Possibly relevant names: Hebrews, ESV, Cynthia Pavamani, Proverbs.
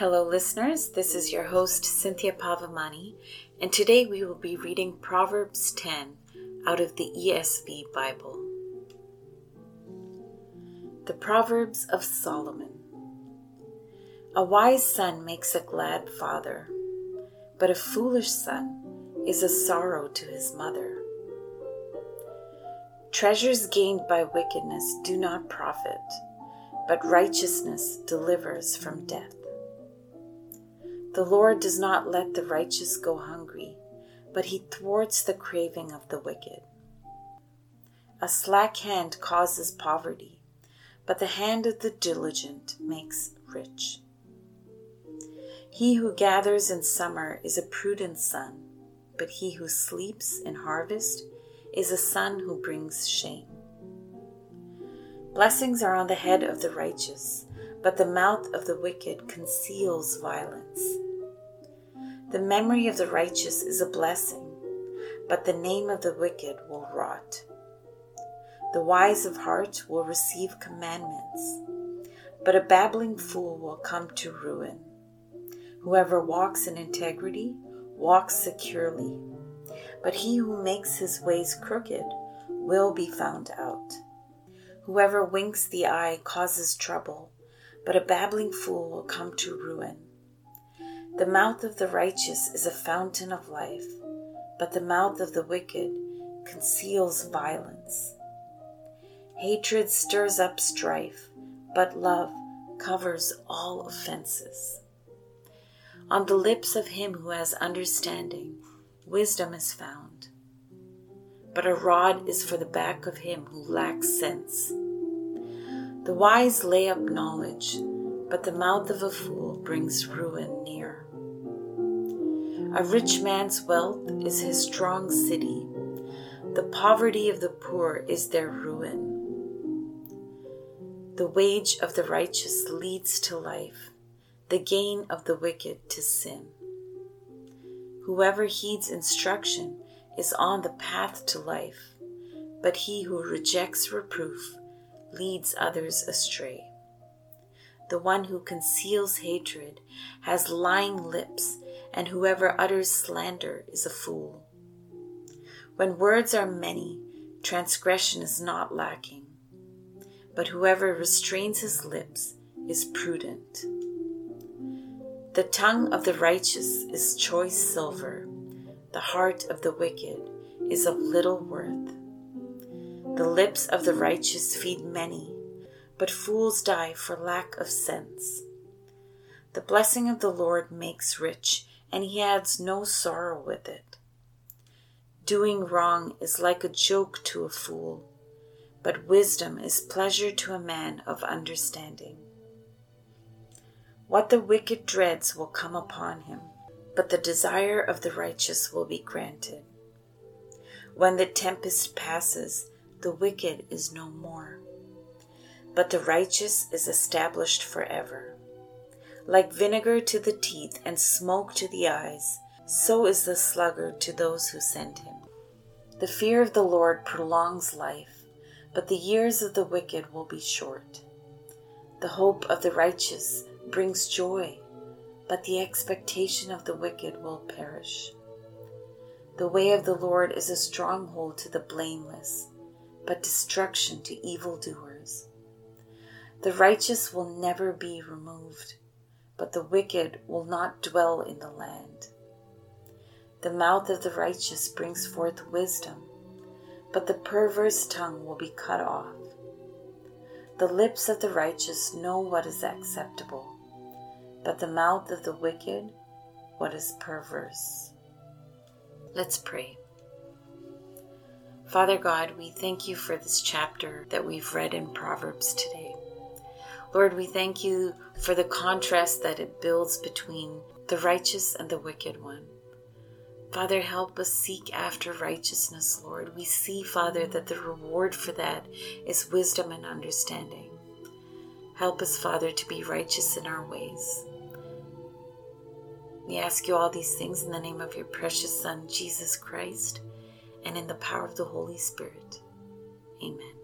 Hello listeners, this is your host Cynthia Pavamani, and today we will be reading Proverbs 10 out of the ESV Bible. The Proverbs of Solomon. A wise son makes a glad father, but a foolish son is a sorrow to his mother. Treasures gained by wickedness do not profit, but righteousness delivers from death. The Lord does not let the righteous go hungry, but he thwarts the craving of the wicked. A slack hand causes poverty, but the hand of the diligent makes rich. He who gathers in summer is a prudent son, but he who sleeps in harvest is a son who brings shame. Blessings are on the head of the righteous, but the mouth of the wicked conceals violence. The memory of the righteous is a blessing, but the name of the wicked will rot. The wise of heart will receive commandments, but a babbling fool will come to ruin. Whoever walks in integrity walks securely, but he who makes his ways crooked will be found out. Whoever winks the eye causes trouble, but a babbling fool will come to ruin. The mouth of the righteous is a fountain of life, but the mouth of the wicked conceals violence. Hatred stirs up strife, but love covers all offenses. On the lips of him who has understanding, wisdom is found, but a rod is for the back of him who lacks sense. The wise lay up knowledge, but the mouth of a fool brings ruin near. A rich man's wealth is his strong city. The poverty of the poor is their ruin. The wage of the righteous leads to life, the gain of the wicked to sin. Whoever heeds instruction is on the path to life, but he who rejects reproof leads others astray. The one who conceals hatred has lying lips, and whoever utters slander is a fool. When words are many, transgression is not lacking, but whoever restrains his lips is prudent. The tongue of the righteous is choice silver, the heart of the wicked is of little worth. The lips of the righteous feed many, but fools die for lack of sense. The blessing of the Lord makes rich, and he adds no sorrow with it. Doing wrong is like a joke to a fool, but wisdom is pleasure to a man of understanding. What the wicked dreads will come upon him, but the desire of the righteous will be granted. When the tempest passes, the wicked is no more, but the righteous is established forever. Like vinegar to the teeth and smoke to the eyes, so is the sluggard to those who send him. The fear of the Lord prolongs life, but the years of the wicked will be short. The hope of the righteous brings joy, but the expectation of the wicked will perish. The way of the Lord is a stronghold to the blameless, but destruction to evildoers. The righteous will never be removed, but the wicked will not dwell in the land. The mouth of the righteous brings forth wisdom, but the perverse tongue will be cut off. The lips of the righteous know what is acceptable, but the mouth of the wicked, what is perverse. Let's pray. Father God, we thank you for this chapter that we've read in Proverbs today. Lord, we thank you for the contrast that it builds between the righteous and the wicked one. Father, help us seek after righteousness, Lord. We see, Father, that the reward for that is wisdom and understanding. Help us, Father, to be righteous in our ways. We ask you all these things in the name of your precious Son, Jesus Christ, and in the power of the Holy Spirit. Amen.